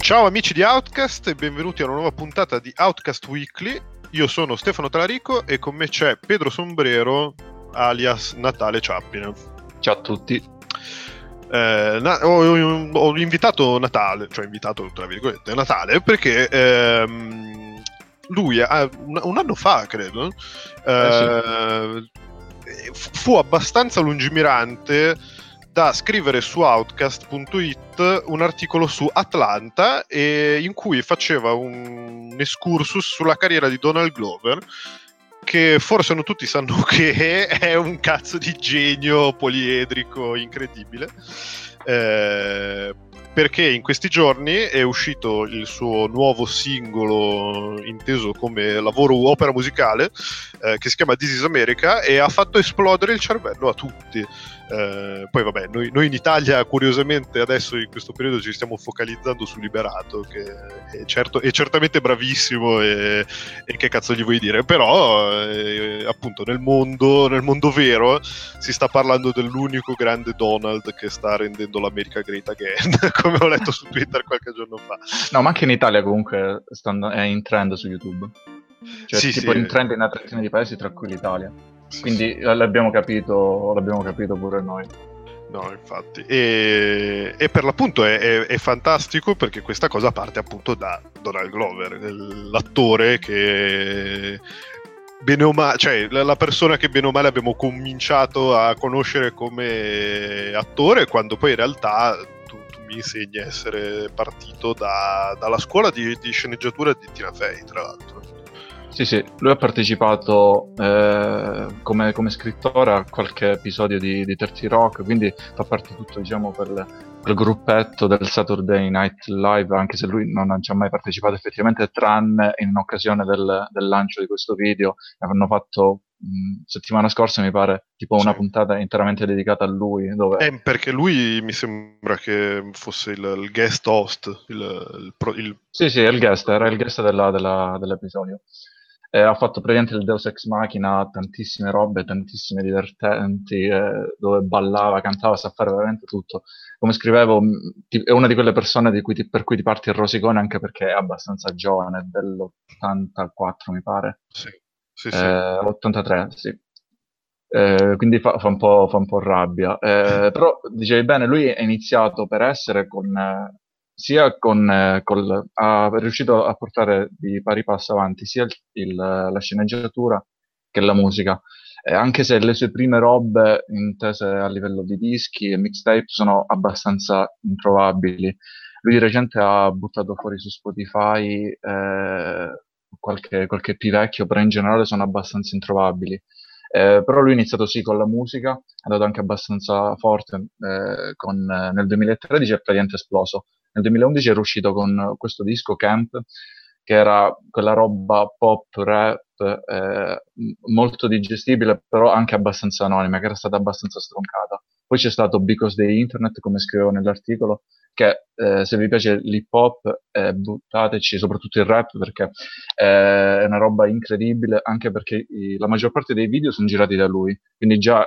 Ciao amici di Outcast e benvenuti a una nuova puntata di Outcast Weekly. Io sono Stefano Talarico e con me c'è Pedro Sombrero, alias Natale Ciappine. Ciao a tutti. Ho invitato Natale, cioè invitato tra virgolette Natale, perché lui un anno fa, credo, fu abbastanza lungimirante da scrivere su Outcast.it un articolo su Atlanta in cui faceva un excursus sulla carriera di Donald Glover, che forse non tutti sanno che è un cazzo di genio poliedrico incredibile, perché in questi giorni è uscito il suo nuovo singolo inteso come lavoro opera musicale, che si chiama This is America, e ha fatto esplodere il cervello a tutti. Poi vabbè, noi in Italia curiosamente adesso in questo periodo ci stiamo focalizzando su Liberato, che è certamente bravissimo e che cazzo gli vuoi dire, però appunto nel mondo vero si sta parlando dell'unico grande Donald che sta rendendo l'America great again, come ho letto su Twitter qualche giorno fa. No, ma anche in Italia comunque è in trend su YouTube, cioè sì, tipo sì, in trend in attrazione di paesi tra cui l'Italia. Quindi l'abbiamo capito pure noi. No, infatti. E per l'appunto è fantastico, perché questa cosa parte appunto da Donald Glover, l'attore che bene o male, cioè la persona che bene o male abbiamo cominciato a conoscere come attore, quando poi in realtà tu mi insegni a essere partito dalla scuola di sceneggiatura di Tina Fey, tra l'altro. Sì, lui ha partecipato come scrittore a qualche episodio di 30 Rock, quindi fa parte tutto, diciamo, quel gruppetto del Saturday Night Live, anche se lui non ha già mai partecipato effettivamente, tranne in occasione del lancio di questo video. Hanno fatto settimana scorsa, mi pare, tipo una puntata interamente dedicata a lui, dove... perché lui mi sembra che fosse il guest host, il... Sì, era il guest dell'episodio. Ha fatto praticamente il Deus Ex Machina, tantissime robe, tantissime divertenti, dove ballava, cantava, sa fare veramente tutto. Come scrivevo, è una di quelle persone per cui ti parti il rosicone, anche perché è abbastanza giovane, dell'84 mi pare. Sì. 83, sì. Quindi fa un po' rabbia. Però, dicevi bene, lui è iniziato per essere è riuscito a portare di pari passo avanti sia la sceneggiatura che la musica, anche se le sue prime robe intese a livello di dischi e mixtape sono abbastanza introvabili. Lui di recente ha buttato fuori su Spotify qualche EP vecchio, però in generale sono abbastanza introvabili. Però lui ha iniziato con la musica, è andato anche abbastanza forte, nel 2013 è praticamente esploso. Nel 2011 era uscito con questo disco Camp, che era quella roba pop, rap, molto digestibile, però anche abbastanza anonima, che era stata abbastanza stroncata. Poi c'è stato Because the Internet, come scrivevo nell'articolo, che se vi piace l'hip hop buttateci, soprattutto il rap, perché è una roba incredibile, anche perché la maggior parte dei video sono girati da lui, quindi già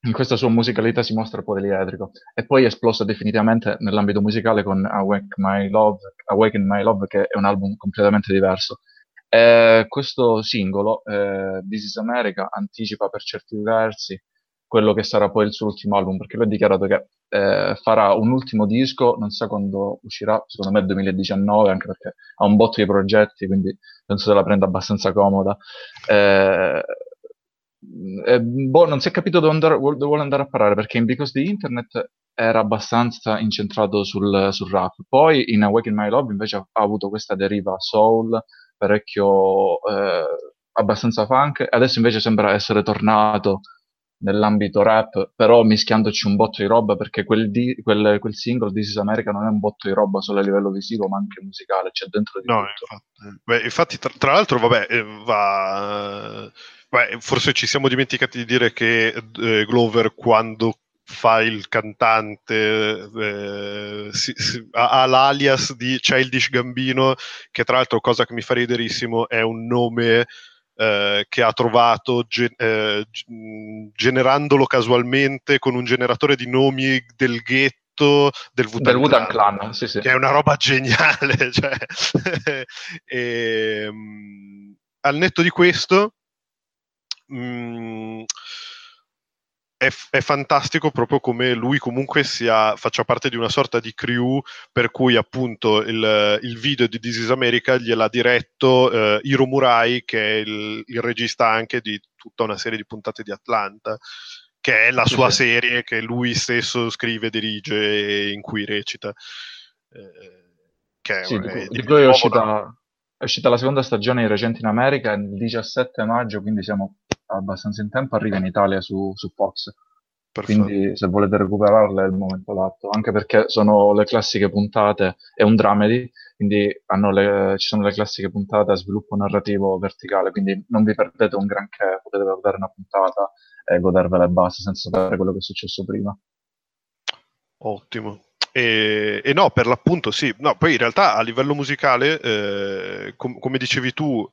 in questa sua musicalità si mostra poliedrico. E poi è esplosa definitivamente nell'ambito musicale con Awake My Love, che è un album completamente diverso. Questo singolo, This is America, anticipa per certi versi quello che sarà poi il suo ultimo album, perché lui ha dichiarato che farà un ultimo disco, non so quando uscirà, secondo me il 2019, anche perché ha un botto di progetti, quindi penso se la prenda abbastanza comoda. Non si è capito dove vuole andare a parare, perché in Because the Internet era abbastanza incentrato sul rap, poi in Awake My Love invece ha avuto questa deriva soul, parecchio abbastanza funk. Adesso invece sembra essere tornato nell'ambito rap, però mischiandoci un botto di roba, perché quel singolo This is America non è un botto di roba solo a livello visivo, ma anche musicale, c'è dentro di tutto. Infatti tra l'altro forse ci siamo dimenticati di dire che Glover, quando fa il cantante ha l'alias di Childish Gambino, che tra l'altro, cosa che mi fa riderissimo, è un nome che ha trovato generandolo casualmente con un generatore di nomi del ghetto del Wu-Tang Clan, sì, sì. Che è una roba geniale, cioè. E, al netto di questo è fantastico proprio come lui comunque faccia parte di una sorta di crew, per cui appunto il video di This is America gliel'ha diretto Hiro Murai, che è il regista anche di tutta una serie di puntate di Atlanta, che è la sua serie che lui stesso scrive, dirige e in cui recita. Che sì, di cui è uscita la seconda stagione di recente in America il 17 maggio, quindi siamo abbastanza in tempo, arriva in Italia su Fox. Perfetto. Quindi se volete recuperarla è il momento adatto, anche perché sono le classiche puntate, è un dramedy, quindi ci sono le classiche puntate a sviluppo narrativo verticale, quindi non vi perdete un granché, potete guardare una puntata e godervela e basta, senza sapere quello che è successo prima. Ottimo. E no, per l'appunto sì. No, poi in realtà a livello musicale, come dicevi tu,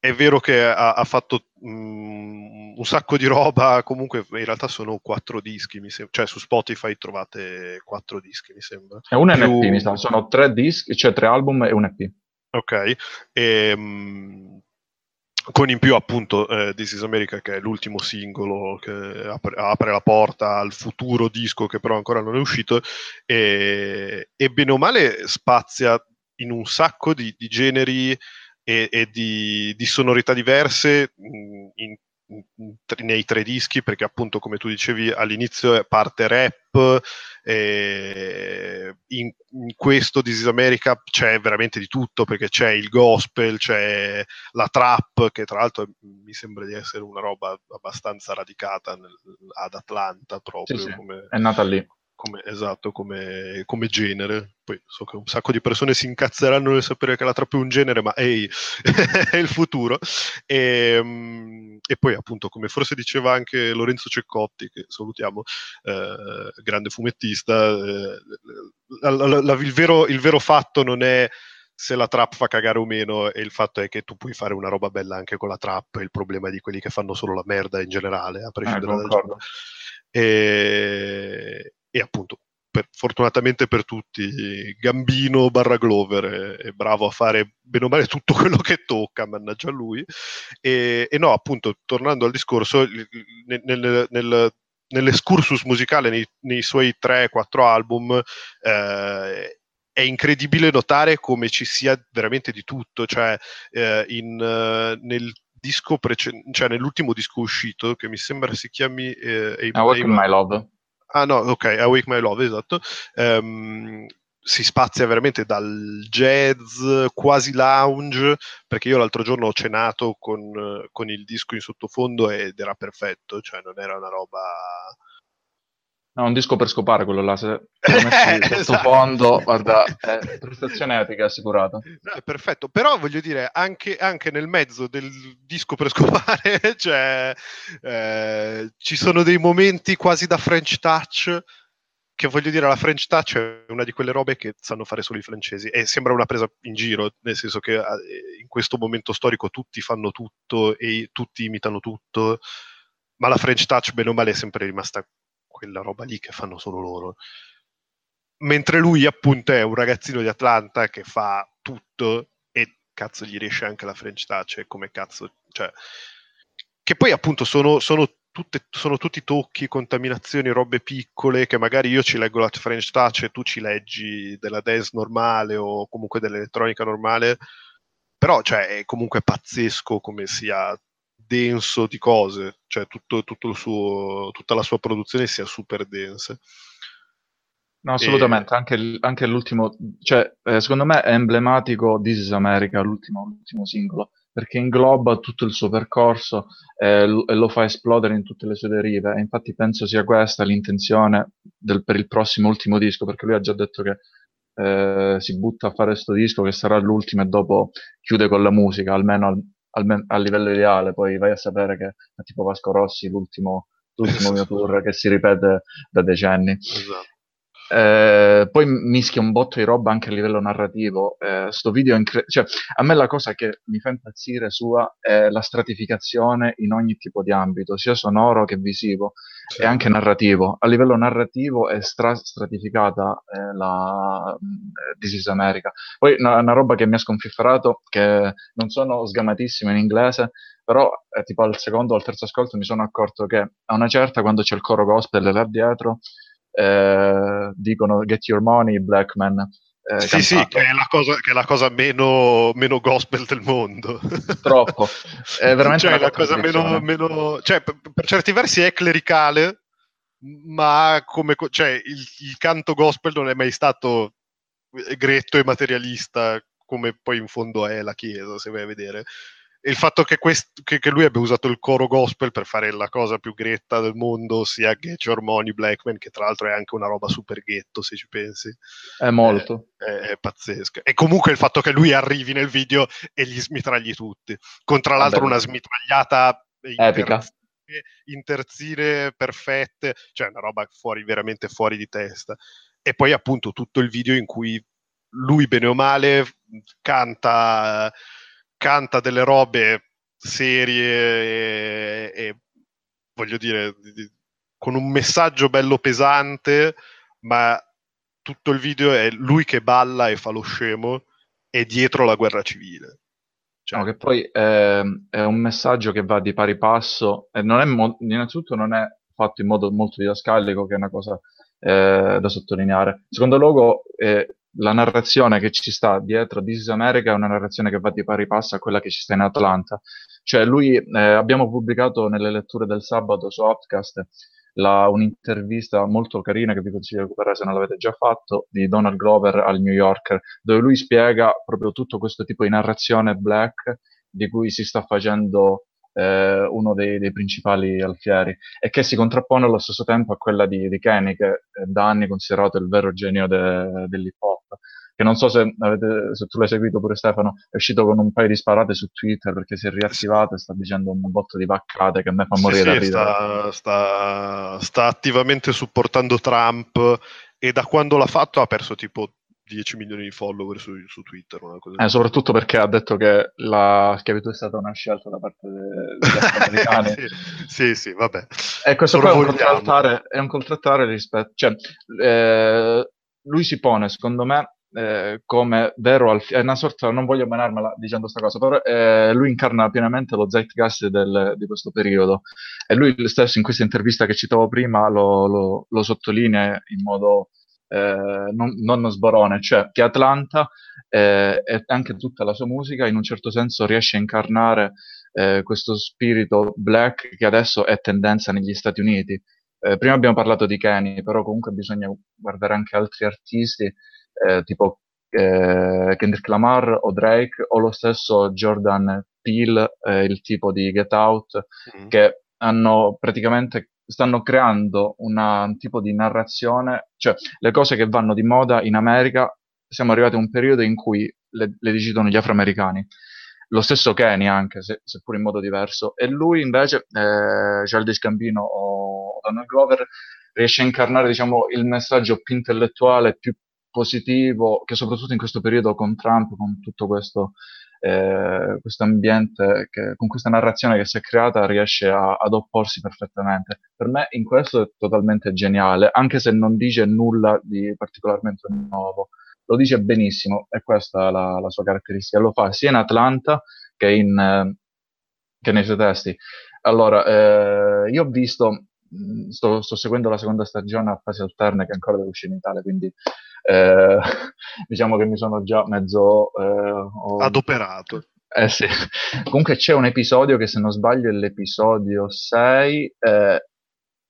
è vero che ha fatto un sacco di roba, comunque in realtà sono 4 dischi, mi sembra, cioè su Spotify trovate 4 dischi, mi sembra. È un EP, mi sa, sono 3 dischi, cioè 3 album e un EP. Ok, con in più appunto This is America, che è l'ultimo singolo che apre la porta al futuro disco, che però ancora non è uscito, e bene o male spazia in un sacco di generi e di sonorità diverse nei 3 dischi, perché appunto, come tu dicevi all'inizio, parte rap, in questo This is America c'è veramente di tutto, perché c'è il gospel, c'è la trap, che tra l'altro mi sembra di essere una roba abbastanza radicata ad Atlanta proprio. Sì, sì. È nata lì. Esatto, come genere. Poi so che un sacco di persone si incazzeranno nel sapere che la trap è un genere, ma ehi, è il futuro. E poi appunto, come forse diceva anche Lorenzo Ceccotti, che salutiamo, grande fumettista, il vero fatto non è se la trap fa cagare o meno, e il fatto è che tu puoi fare una roba bella anche con la trap, il problema di quelli che fanno solo la merda in generale, a prescindere dal genere. E appunto, fortunatamente per tutti, Gambino / Glover è bravo a fare bene o male tutto quello che tocca, mannaggia lui. E no, appunto, tornando al discorso, nell'escursus musicale, nei suoi 3-4 album, è incredibile notare come ci sia veramente di tutto, cioè nel disco cioè nell'ultimo disco uscito, che mi sembra si chiami Awake My Love. Ah no, ok, Awake My Love, esatto. Si spazia veramente dal jazz, quasi lounge, perché io l'altro giorno ho cenato con il disco in sottofondo ed era perfetto, cioè non era una roba... No, un disco per scopare quello là, se lo metti in sottofondo, esatto. Guarda, prestazione epica assicurata. No, è perfetto, però voglio dire, anche nel mezzo del disco per scopare, cioè, ci sono dei momenti quasi da French Touch, che voglio dire, la French Touch è una di quelle robe che sanno fare solo i francesi, e sembra una presa in giro, nel senso che in questo momento storico tutti fanno tutto e tutti imitano tutto, ma la French Touch, bene o male, è sempre rimasta quella roba lì che fanno solo loro, mentre lui appunto è un ragazzino di Atlanta che fa tutto e cazzo gli riesce anche la French Touch, e come cazzo, cioè, che poi appunto sono tutti tocchi, contaminazioni, robe piccole, che magari io ci leggo la French Touch e tu ci leggi della dance normale o comunque dell'elettronica normale, però cioè è comunque pazzesco come sia denso di cose, cioè tutta la sua produzione sia super densa. No, assolutamente, anche l'ultimo, cioè secondo me è emblematico This is America, l'ultimo singolo, perché ingloba tutto il suo percorso e lo fa esplodere in tutte le sue derive, e infatti penso sia questa l'intenzione per il prossimo ultimo disco, perché lui ha già detto che si butta a fare questo disco che sarà l'ultimo e dopo chiude con la musica, almeno a livello ideale. Poi vai a sapere che è tipo Vasco Rossi l'ultimo mio tour che si ripete da decenni. Esatto. Poi mischia un botto di roba anche a livello narrativo. Sto video cioè, a me la cosa che mi fa impazzire sua è la stratificazione in ogni tipo di ambito, sia sonoro che visivo, sì, e anche narrativo. A livello narrativo è stratificata la This is America. Poi una roba che mi ha sconfifferato, che non sono sgamatissimo in inglese, però tipo al secondo o al terzo ascolto mi sono accorto che a una certa, quando c'è il coro gospel là dietro, dicono "Get your money, black man", sì, sì, che è la cosa meno gospel del mondo. Troppo, è veramente, cioè, la cosa meno, cioè, per certi versi è clericale, ma come, cioè, il canto gospel non è mai stato gretto e materialista come poi in fondo è la Chiesa, se vai a vedere. Il fatto che lui abbia usato il coro gospel per fare la cosa più gretta del mondo, sia Get Your Money, Blackman, che tra l'altro è anche una roba super ghetto, se ci pensi, è molto è pazzesco. E comunque il fatto che lui arrivi nel video e gli smitragli tutti, con tra l'altro una smitragliata epica, in terzine perfette, cioè una roba fuori, veramente fuori di testa. E poi appunto tutto il video in cui lui, bene o male, canta delle robe serie e voglio dire, con un messaggio bello pesante, ma tutto il video è lui che balla e fa lo scemo, e dietro la guerra civile. Cioè, no, che poi è un messaggio che va di pari passo, e non è innanzitutto non è fatto in modo molto didascalico, che è una cosa da sottolineare. In secondo luogo, la narrazione che ci sta dietro This is America è una narrazione che va di pari passo a quella che ci sta in Atlanta. Cioè lui, abbiamo pubblicato nelle letture del sabato su Outcast un'intervista molto carina, che vi consiglio di recuperare se non l'avete già fatto, di Donald Glover al New Yorker, dove lui spiega proprio tutto questo tipo di narrazione black di cui si sta facendo uno dei principali alfieri, e che si contrappone allo stesso tempo a quella di Kenny, che da anni è considerato il vero genio dell'hip hop, che non so se tu l'hai seguito pure, Stefano, è uscito con un paio di sparate su Twitter perché si è riattivato e sta dicendo un botto di vaccate che a me fa morire da ridere. Sta attivamente supportando Trump, e da quando l'ha fatto ha perso tipo 10 milioni di follower su Twitter, una cosa soprattutto perché ha detto che la schiavitù è stata una scelta da parte degli americani. sì, vabbè. E questo qua è un contraltare rispetto, cioè lui si pone, secondo me, come vero è una sorta, non voglio menarmela dicendo sta cosa, però lui incarna pienamente lo zeitgeist di questo periodo, e lui stesso in questa intervista che citavo prima lo sottolinea in modo non sborone, cioè che Atlanta e anche tutta la sua musica in un certo senso riesce a incarnare questo spirito black che adesso è tendenza negli Stati Uniti. Prima abbiamo parlato di Kenny, però comunque bisogna guardare anche altri artisti tipo Kendrick Lamar o Drake, o lo stesso Jordan Peele, il tipo di Get Out, che hanno praticamente stanno creando un tipo di narrazione, cioè le cose che vanno di moda in America, siamo arrivati a un periodo in cui le decidono gli afroamericani, lo stesso Kenny anche, seppur in modo diverso, e lui invece, Childish Gambino o Donald Glover, riesce a incarnare, diciamo, il messaggio più intellettuale, più positivo, che soprattutto in questo periodo con Trump, con tutto questo questo ambiente, con questa narrazione che si è creata, riesce ad opporsi perfettamente. Per me in questo è totalmente geniale, anche se non dice nulla di particolarmente nuovo, lo dice benissimo, e questa è la sua caratteristica, lo fa sia in Atlanta che nei suoi testi. Allora, io ho visto, sto seguendo la seconda stagione a fasi alterne, che ancora deve uscire in Italia, quindi diciamo che mi sono già mezzo adoperato. Sì. Comunque c'è un episodio che, se non sbaglio, è l'episodio 6,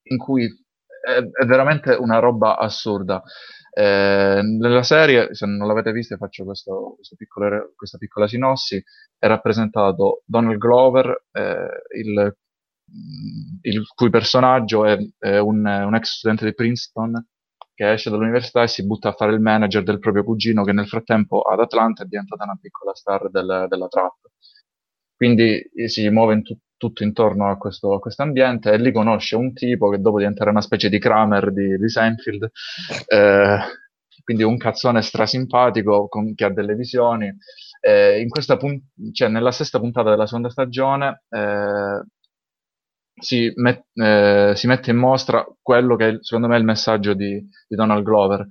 in cui è veramente una roba assurda. Nella serie, se non l'avete vista, faccio questa piccola sinossi, è rappresentato Donald Glover, il cui personaggio è un ex studente di Princeton, che esce dall'università e si butta a fare il manager del proprio cugino, che nel frattempo ad Atlanta è diventata una piccola star della trap. Quindi si muove tutto intorno a questo ambiente, e lì conosce un tipo che dopo diventerà una specie di Kramer di Seinfeld, quindi un cazzone strasimpatico che ha delle visioni. In questa nella sesta puntata della seconda stagione si mette in mostra quello che è, secondo me, il messaggio di Donald Glover.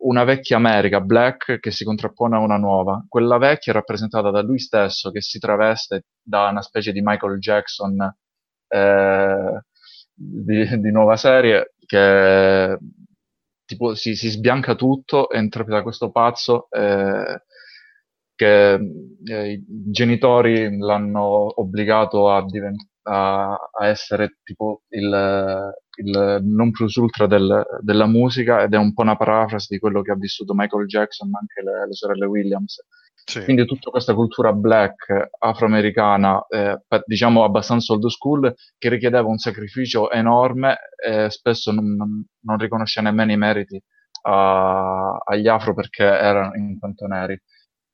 Una vecchia America, black, che si contrappone a una nuova. Quella vecchia è rappresentata da lui stesso, che si traveste da una specie di Michael Jackson di nuova serie, che tipo si sbianca tutto e interpreta questo pazzo che i genitori l'hanno obbligato a essere tipo il non plus ultra della musica, ed è un po' una parafrasi di quello che ha vissuto Michael Jackson, ma anche le sorelle Williams. Sì. Quindi tutta questa cultura black, afroamericana, diciamo abbastanza old school, che richiedeva un sacrificio enorme, spesso non riconosce nemmeno i meriti agli afro, perché erano in quanto neri.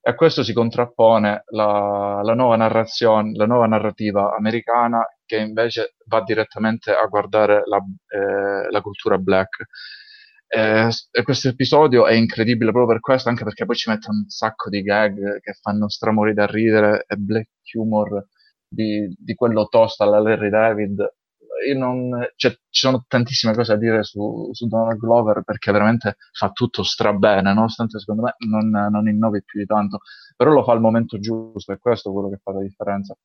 E a questo si contrappone la nuova narrativa americana, che invece va direttamente a guardare la cultura black. E questo episodio è incredibile proprio per questo, anche perché poi ci mette un sacco di gag che fanno stramori da ridere, e black humor di quello tosta alla Larry David. Ci sono tantissime cose da dire su Donald Glover, perché veramente fa tutto strabene, nonostante secondo me non innovi più di tanto, però lo fa al momento giusto, e questo è quello che fa la differenza.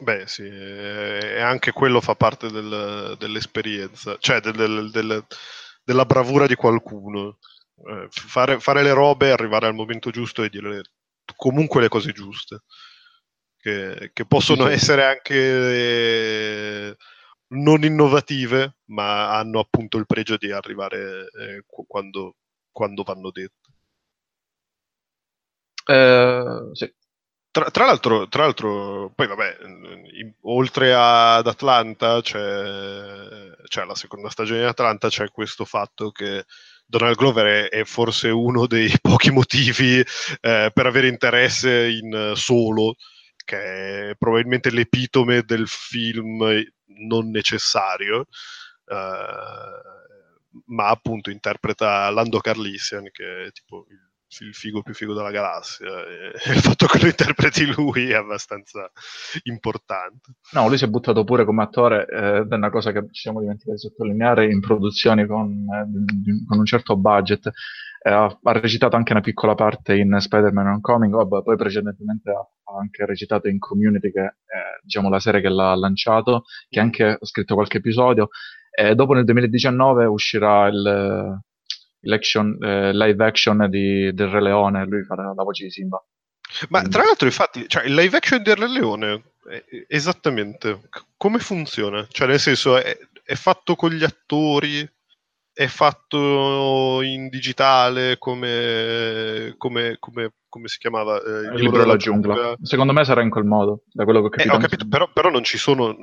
Beh sì, e anche quello fa parte dell'esperienza, cioè della bravura di qualcuno, fare le robe, arrivare al momento giusto e dire comunque le cose giuste, che possono essere anche non innovative, ma hanno appunto il pregio di arrivare quando vanno dette. Sì. Tra l'altro, poi vabbè, oltre ad Atlanta, c'è la seconda stagione di Atlanta, c'è questo fatto che Donald Glover è forse uno dei pochi motivi per avere interesse in Solo, che è probabilmente l'epitome del film non necessario, ma appunto interpreta Lando Carlisian, che è tipo il figo più figo della galassia, e il fatto che lo interpreti lui è abbastanza importante. No, lui si è buttato pure come attore, è una cosa che ci siamo dimenticati di sottolineare, in produzioni con un certo budget. Ha recitato anche una piccola parte in Spider-Man Homecoming, poi precedentemente ha anche recitato in Community, che è diciamo la serie che l'ha lanciato, che anche ha scritto qualche episodio, e dopo nel 2019 uscirà live action del Re Leone, lui farà la voce di Simba. Ma tra l'altro, infatti, cioè, il live action del Re Leone esattamente come funziona? Cioè, nel senso, è fatto con gli attori, è fatto in digitale, come si chiamava? Il libro della giungla. Secondo me sarà in quel modo, da quello che ho capito. Però non ci sono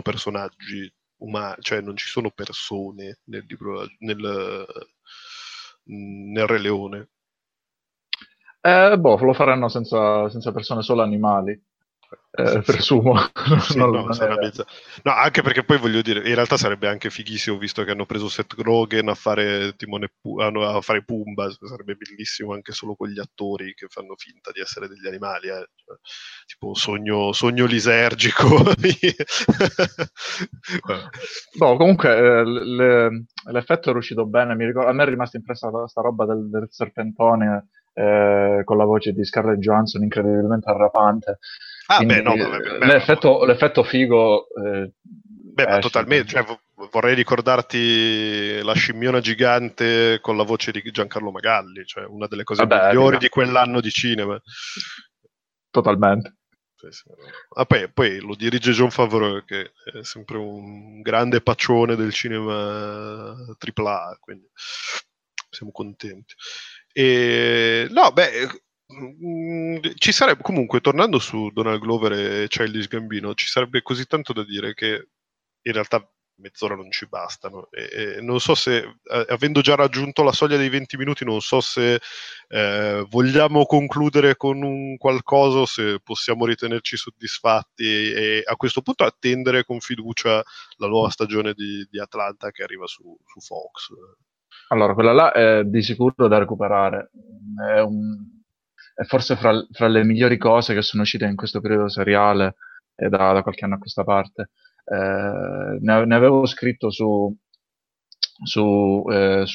personaggi umani, cioè non ci sono persone nel libro, nel Re Leone. Lo faranno senza persone, solo animali. Presumo. Sì, no, anche perché poi, voglio dire, in realtà sarebbe anche fighissimo, visto che hanno preso Seth Rogen a fare a fare Pumba, sarebbe bellissimo anche solo con gli attori che fanno finta di essere degli animali, cioè, tipo sogno lisergico. No, comunque l'effetto è riuscito bene, mi ricordo, a me è rimasta impressa questa roba del serpentone con la voce di Scarlett Johansson incredibilmente arrapante. L'effetto figo. Ma totalmente. Cioè, vorrei ricordarti la scimmiona gigante con la voce di Giancarlo Magalli, cioè una delle cose migliori di quell'anno di cinema. Totalmente. Poi lo dirige John Favreau, che è sempre un grande paccione del cinema AAA, quindi siamo contenti. Ci sarebbe, comunque, tornando su Donald Glover e Childish Gambino, ci sarebbe così tanto da dire che in realtà mezz'ora non ci bastano, e non so se, avendo già raggiunto la soglia dei 20 minuti, non so se vogliamo concludere con un qualcosa, o se possiamo ritenerci soddisfatti e a questo punto attendere con fiducia la nuova stagione di Atlanta, che arriva su Fox. Allora, quella là è di sicuro da recuperare. È forse fra le migliori cose che sono uscite in questo periodo seriale e da qualche anno a questa parte. Ne avevo scritto su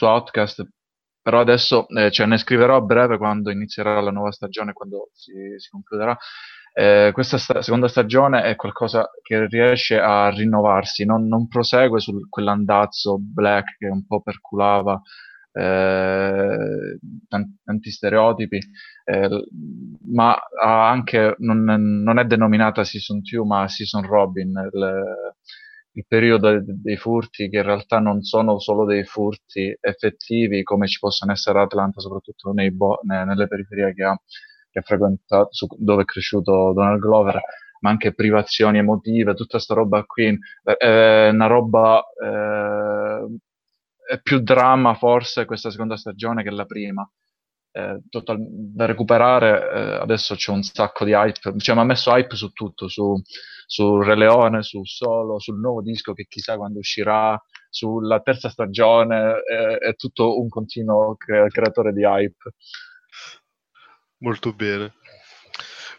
Outcast, però adesso cioè ne scriverò a breve quando inizierà la nuova stagione, quando si concluderà. Questa seconda stagione è qualcosa che riesce a rinnovarsi, non prosegue su quell'andazzo black che un po' perculava tanti stereotipi, ma ha anche non è denominata Season 2 ma Season Robin, il periodo dei furti, che in realtà non sono solo dei furti effettivi come ci possono essere ad Atlanta, soprattutto nelle periferie che ha frequentato, dove è cresciuto Donald Glover, ma anche privazioni emotive, tutta sta roba qui, è una roba è più dramma forse questa seconda stagione che la prima, da recuperare. Adesso c'è un sacco di hype, cioè mi ha messo hype su tutto, su Re Leone, su Solo, sul nuovo disco che chissà quando uscirà, sulla terza stagione, è tutto un continuo creatore di hype. Molto bene.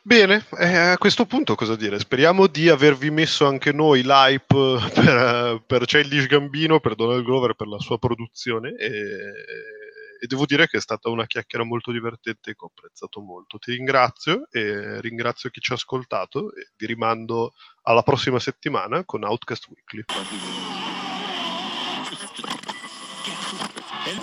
Bene, a questo punto cosa dire? Speriamo di avervi messo anche noi l'hype per Childish Gambino, per Donald Glover, per la sua produzione, e devo dire che è stata una chiacchiera molto divertente che ho apprezzato molto. Ti ringrazio e ringrazio chi ci ha ascoltato e vi rimando alla prossima settimana con Outcast Weekly.